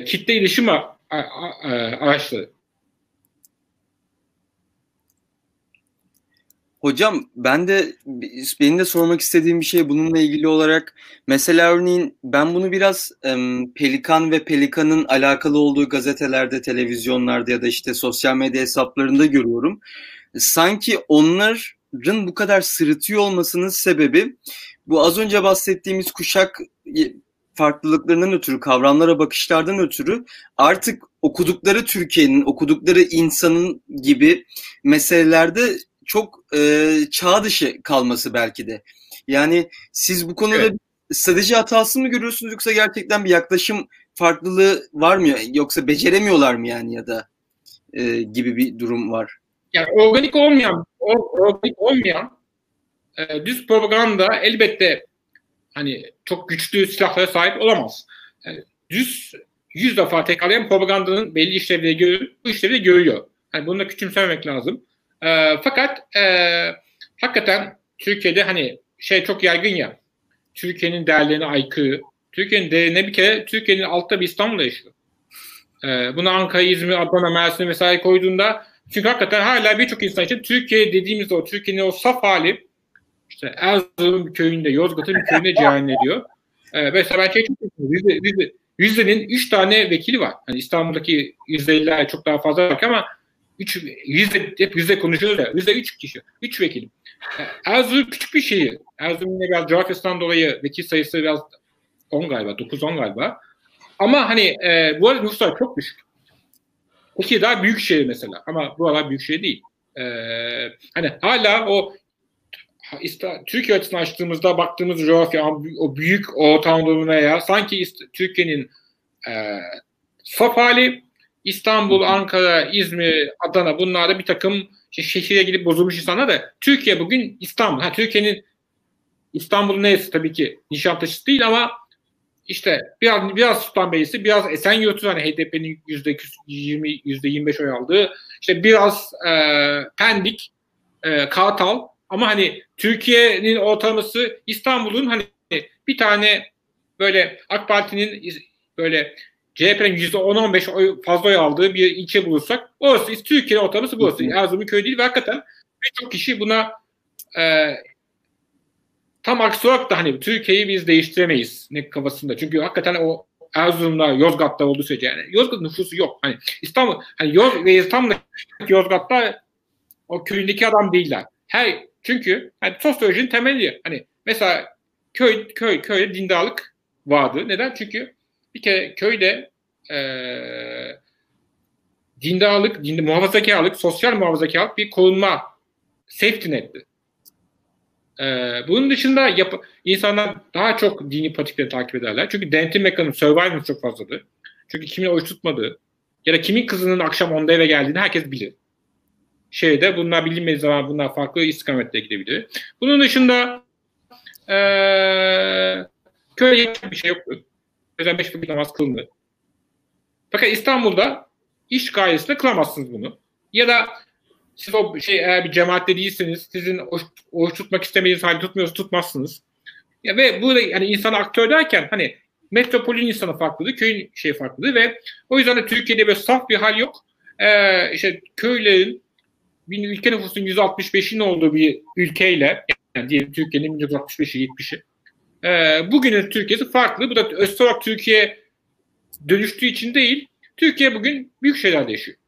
kitle iletişim araçları. Hocam benim de sormak istediğim bir şey bununla ilgili olarak mesela örneğin ben bunu biraz Pelikan ve Pelikan'ın alakalı olduğu gazetelerde, televizyonlarda ya da işte sosyal medya hesaplarında görüyorum. Sanki onların bu kadar sırıtıyor olmasının sebebi bu az önce bahsettiğimiz kuşak farklılıklarından ötürü, kavramlara bakışlardan ötürü artık okudukları Türkiye'nin, okudukları insanın gibi meselelerde çok çağ dışı kalması belki de. Yani siz bu konuda evet. Strateji hatası mı görüyorsunuz yoksa gerçekten bir yaklaşım farklılığı var mı yoksa beceremiyorlar mı yani ya da gibi bir durum var. Yani organik olmayan düz propaganda elbette hani çok güçlü silahlara sahip olamaz. Yani yüz defa tekrarlayan propagandanın belli işlevleri görüyor. Yani bunu da küçümsememek lazım. Fakat hakikaten Türkiye'de hani şey çok yaygın ya, Türkiye'nin değerlerine aykırı, Türkiye'nin değerine bir kere Türkiye'nin altta bir İstanbul'da yaşıyor. Buna Ankara, İzmir, Adana, Mersin vesaire koyduğunda çünkü hakikaten hala birçok insan için Türkiye dediğimiz o Türkiye'nin o saf hali İşte Erzurum köyünde, Yozgat'ın bir köyüne cehennem ediyor. Mesela ben şey çok düşünüyorum. Rize'nin 3 tane vekili var. Yani İstanbul'daki Rizeliler çok daha fazla var ama hep Rize konuşuyoruz ya. Rize 3 kişi, 3 vekili. Erzurum küçük bir şehir. Erzurum'un biraz coğrafyasından dolayı vekil sayısı biraz 10 galiba, 9-10 galiba. Ama hani bu arada nüfuslar çok düşük. Peki daha büyük şehir mesela. Ama bu arada büyük şehir değil. Hani hala o Türkiye açısından açtığımızda baktığımız coğrafya, o büyük ortamlarına ya sanki Türkiye'nin saf hali, İstanbul, Ankara, İzmir, Adana, bunlarda bir takım şehire gidip bozulmuş insanlar da Türkiye bugün İstanbul. Ha, Türkiye'nin İstanbul neyse tabii ki Nişantaşı değil ama işte biraz Sultanbeyit'i, biraz Esenyurt'u, hani HDP'nin %20, %25 oy aldığı, işte biraz Pendik, Kartal. Ama hani Türkiye'nin ortalaması İstanbul'un hani bir tane böyle AK Parti'nin böyle CHP'nin %10-15 oy fazla oy aldığı bir ilçe bulursak orası Türkiye'nin ortalaması burası. Erzurum köyü değil ve hakikaten birçok kişi buna tam aksi olarak da hani Türkiye'yi biz değiştiremeyiz ne kafasında. Çünkü hakikaten o Erzurum'da, Yozgat'ta olduğu sürece yani Yozgat nüfusu yok. Hani İstanbul, hani Yozgat'ta o köyündeki adam değiller. Çünkü hani sosyolojinin temeli, hani mesela köyde dindarlık vardı. Neden? Çünkü bir kere köyde dindarlık, muhafazakarlık, sosyal muhafazakarlık bir korunma, safety netti. Bunun dışında insanlar daha çok dini pratikleri takip ederler. Çünkü denetim mekanizması, surveillance çok fazladır. Çünkü kimin oy tutmadığı ya da kimin kızının akşam 10'da eve geldiğini herkes bilir. Şeyde bunlar bilinmediği zaman bunlar farklı istikamette gidebilir. Bunun dışında köye yapacak bir şey yoktu. Özel 5 vakit namaz kılınır. Fakat İstanbul'da iş gayesinde kılamazsınız bunu. Ya da siz o eğer bir cemaatte değilseniz, sizin oruç tutmak istemediğiniz halde tutmuyorsunuz, tutmazsınız. Ya ve burada yani insan aktör derken hani metropolün insanı farklıdır, köyün şeyi farklıdır ve o yüzden de Türkiye'de böyle saf bir hal yok. İşte köylerin ülke nüfusunun %65'in olduğu bir ülkeyle, yani diyelim Türkiye'nin %65'i, %70'i. Bugünün Türkiye'si farklı. Bu da özellikle Türkiye dönüştüğü için değil, Türkiye bugün büyük şeyler yaşıyor.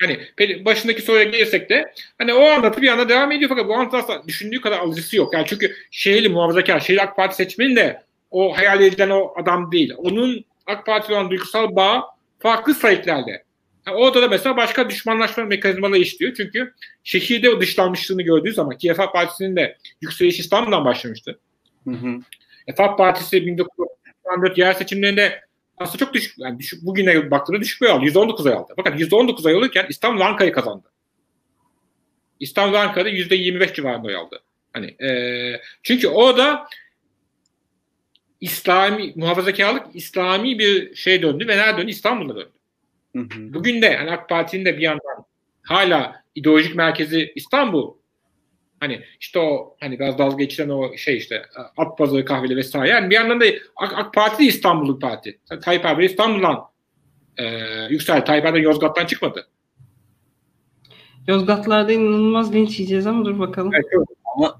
Hani başındaki soruya gelirsek de hani o anlatı bir anda devam ediyor fakat bu anlatı düşündüğü kadar alıcısı yok. Yani çünkü şehirli muhafazakar, şehirli AK Parti seçmeni de o hayal edilen o adam değil. Onun AK Parti'yle olan duygusal bağı farklı sayıklarla. Yani orada da mesela başka düşmanlaşma mekanizmaları işliyor. Çünkü şehirde o dışlanmışlığını gördüğü zaman ki EFA Partisi'nin de yükseliş İstanbul'dan başlamıştı. EFA Partisi 1994 yerel seçimlerinde aslında çok düşük, yani düşük, bugüne baktığında düşük bir oy aldı. %19 oy aldı. Fakat %19 oy alırken İstanbul Ankara'yı kazandı. İstanbul Ankara'da %25 civarında oy aldı. Hani, çünkü orada İslami, muhafazakarlık İslami bir şey döndü ve nerede döndü? İstanbul'da döndü. Bugün de yani AK Parti'nin de bir yandan hala ideolojik merkezi İstanbul. Hani işte o hani biraz dalga geçilen o şey işte Atpazarı kahveli vesaire. Yani bir yandan da AK Parti de İstanbul'lu parti. Tayyip Erdoğan İstanbul'dan Yüksel, Tayyip Erdoğan Yozgat'tan çıkmadı. Yozgatlarda inanılmaz linç yiyeceğiz ama dur bakalım. Evet, evet. Ama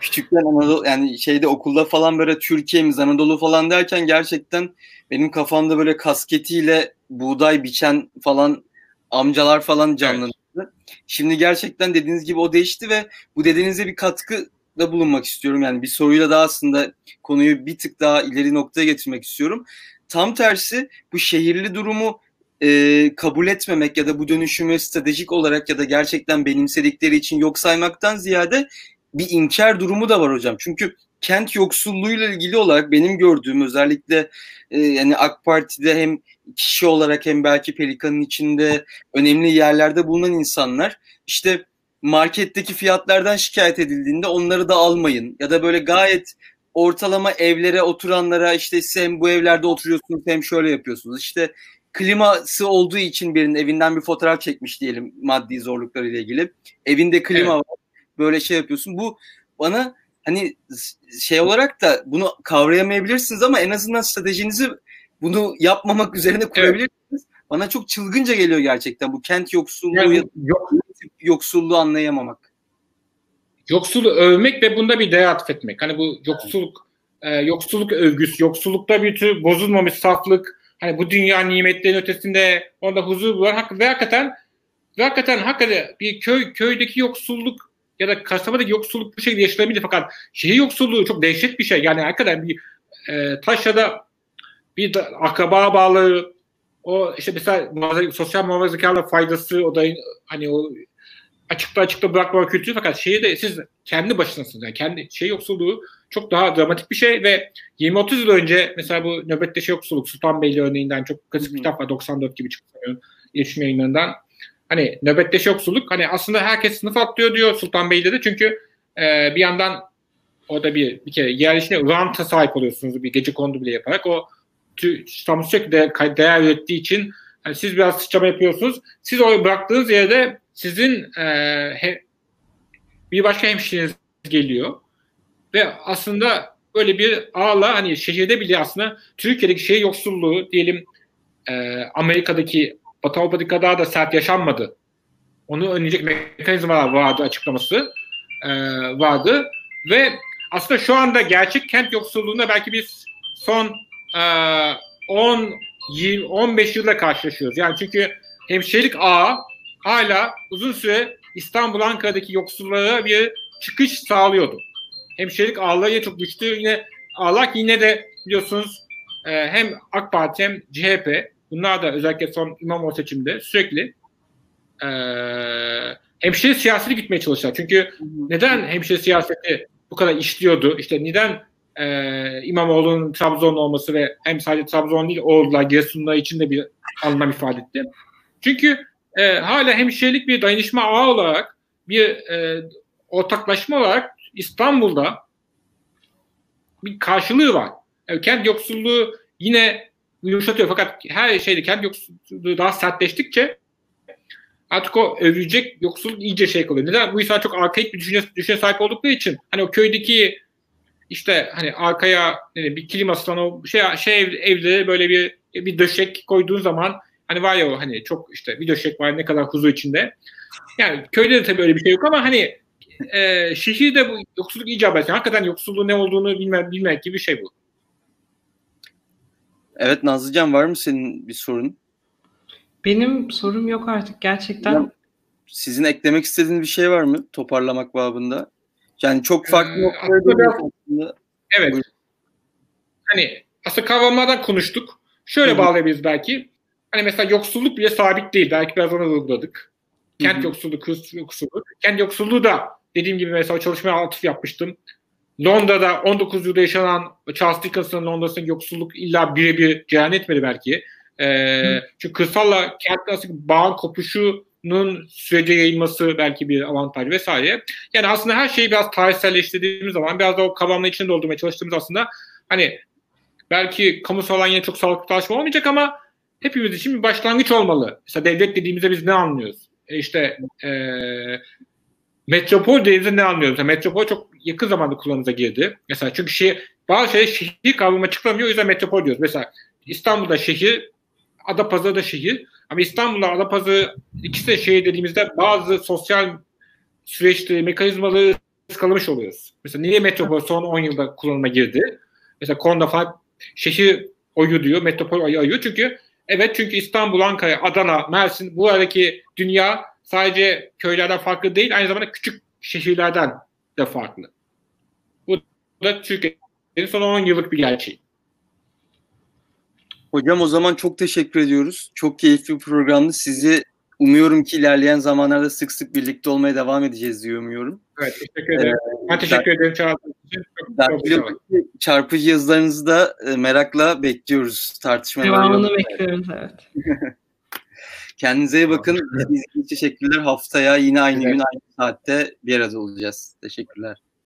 küçükten Anadolu, yani okulda falan böyle Türkiye'miz, Anadolu falan derken gerçekten benim kafamda böyle kasketiyle buğday biçen falan amcalar falan canlandı. Evet. Şimdi gerçekten dediğiniz gibi o değişti ve bu dediğinize bir katkıda bulunmak istiyorum. Yani bir soruyla da aslında konuyu bir tık daha ileri noktaya getirmek istiyorum. Tam tersi bu şehirli durumu kabul etmemek ya da bu dönüşümü stratejik olarak ya da gerçekten benimsedikleri için yok saymaktan ziyade bir inkar durumu da var hocam. Çünkü kent yoksulluğuyla ilgili olarak benim gördüğüm özellikle yani AK Parti'de hem kişi olarak hem belki Pelikan'ın içinde önemli yerlerde bulunan insanlar işte marketteki fiyatlardan şikayet edildiğinde onları da almayın ya da böyle gayet ortalama evlere oturanlara işte siz hem bu evlerde oturuyorsunuz hem şöyle yapıyorsunuz. İşte kliması olduğu için birinin evinden bir fotoğraf çekmiş diyelim maddi zorluklarıyla ilgili. Evinde klima var. Böyle şey yapıyorsun. Bu bana hani şey olarak da bunu kavrayamayabilirsiniz ama en azından stratejinizi bunu yapmamak üzerine kurabilirsiniz. Evet. bana çok çılgınca geliyor gerçekten bu kent yoksulluğu yani, yoksulluğu anlayamamak. Yoksulu övmek ve bunda bir değer atfetmek. Hani bu yoksulluk, yoksulluk övgüsü, yoksullukta bir tür bozulmamış saflık. Hani bu dünya nimetlerin ötesinde onda huzur var. Ve hakikaten bir köydeki yoksulluk ya da kasabadaki yoksulluk bu şekilde yaşanabilir. Fakat şehir yoksulluğu çok dehşet bir şey. Yani hakikaten bir taşrada bir akraba bağları, o işte mesela sosyal muhafazakarla faydası, o da hani o açıkta bırakma kültürü. Fakat şehirde siz kendi başınasınız. Yani kendi yoksulluğu çok daha dramatik bir şey ve 20-30 yıl önce mesela bu nöbette yoksulluk Sultanbeyli örneğinden çok klasik bir kitap var, 94 gibi çıkıyor iletişim yayınlarından. Hani nöbette yoksulluk, hani aslında herkes sınıf atlıyor diyor Sultanbeyli'de de, çünkü bir yandan orada bir kere yer işine ranta sahip oluyorsunuz, bir gece kondu bile yaparak o tam sürekli değer ürettiği için yani siz biraz sıçrama yapıyorsunuz. Siz oraya bıraktığınız yerde sizin bir başka hemşireniz geliyor ve aslında böyle bir ağla hani şehirde bile aslında Türkiye'deki şehir yoksulluğu diyelim Amerika'daki, Batı Avrupa'daki kadar da sert yaşanmadı. Onu önleyecek mekanizmalar vardı, açıklaması vardı ve aslında şu anda gerçek kent yoksulluğunda belki biz son 10-15 yılda karşılaşıyoruz. Yani çünkü hemşirelik ağı hala uzun süre İstanbul, Ankara'daki yoksullara bir çıkış sağlıyordu. Hemşirelik ağları çok güçlü. Yine ağlar ki yine de biliyorsunuz hem AK Parti hem CHP, bunlar da özellikle son İmamoğlu seçimde sürekli hemşire siyaseti gitmeye çalıştılar. Çünkü neden hemşire siyaseti bu kadar işliyordu? İşte neden İmamoğlu'nun Trabzonlu olması ve hem sadece Trabzon değil Oğullar, Giresunlar için de bir anlam ifade etti. Çünkü hala hemşirelik bir dayanışma ağı olarak, bir ortaklaşma olarak İstanbul'da bir karşılığı var. Yani kent yoksulluğu yine yumuşatıyor, fakat her şeyde kent yoksulluğu daha sertleştikçe artık o övülecek yoksulluk iyice kalıyor. Neden? Bu insanlar çok arkaik bir düşünce sahip oldukları için hani o köydeki işte hani arkaya yani bir klimasından o evlere böyle bir döşek koyduğun zaman hani var ya o hani çok işte bir döşek var ne kadar kuzu içinde. Yani köyde de tabii öyle bir şey yok ama hani şehirde bu yoksulluk iyice artıyor. Hakikaten yoksulluğun ne olduğunu bilmek gibi bir şey bu. Evet Nazlıcan, var mı senin bir sorun? Benim sorum yok artık gerçekten. Ya, sizin eklemek istediğiniz bir şey var mı toparlamak babında? Yani çok farklı noktalarda. Evet. Buyurun. Hani aslında kavramlardan konuştuk. Şöyle bağlayabiliriz belki. Hani mesela yoksulluk bile sabit değil. Belki biraz ona vurguladık. Kent yoksulluğu. Kent yoksulluğu da dediğim gibi mesela çalışmaya atıf yapmıştım. Londra'da 19. yüzyılda yaşanan Charles Dickens'ın Londra'sındaki yoksulluk illa birebir cehan etmedi belki. Çünkü kırsalla kent arasındaki bağın kopuşunun sürece yayılması belki bir avantaj vesaire. Yani aslında her şeyi biraz tarihselleştirdiğimiz zaman, biraz da o kavramla içine doldurmaya çalıştığımız aslında hani belki kamusal alan yine çok sağlıklı tartışma olmayacak ama hepimiz için bir başlangıç olmalı. Mesela devlet dediğimizde biz ne anlıyoruz? Metropol dediğimizde ne anlıyoruz? Yani metropol çok yakın zamanda kullanımıza girdi. Mesela çünkü bazı şeyler şehir kavramı açıklamıyor, o yüzden metropol diyoruz. Mesela İstanbul'da şehir, Adapazarı'da şehir. Ama İstanbul'da Adapazarı ikisi de şehir dediğimizde bazı sosyal süreçleri, mekanizmaları ıskalamış oluyoruz. Mesela niye metropol son 10 yılda kullanıma girdi? Mesela Konda falan şehir oyu diyor, metropol oyu ayıyor. Çünkü İstanbul, Ankara, Adana, Mersin, bu aradaki dünya sadece köylerden farklı değil, aynı zamanda küçük şehirlerden de farklı. Bu da Türkiye'nin son 10 yıllık bir gerçeği. Hocam o zaman çok teşekkür ediyoruz. Çok keyifli bir programdı. Sizi umuyorum ki ilerleyen zamanlarda sık sık birlikte olmaya devam edeceğiz diye umuyorum. Evet, teşekkür ederim. Ben teşekkür ederim çağırdığınız için. Çarpıcı yazılarınızı da merakla bekliyoruz. Devamını bekliyoruz, evet. Kendinize iyi bakın. Teşekkürler. Haftaya yine aynı gün aynı saatte bir arada olacağız. Teşekkürler.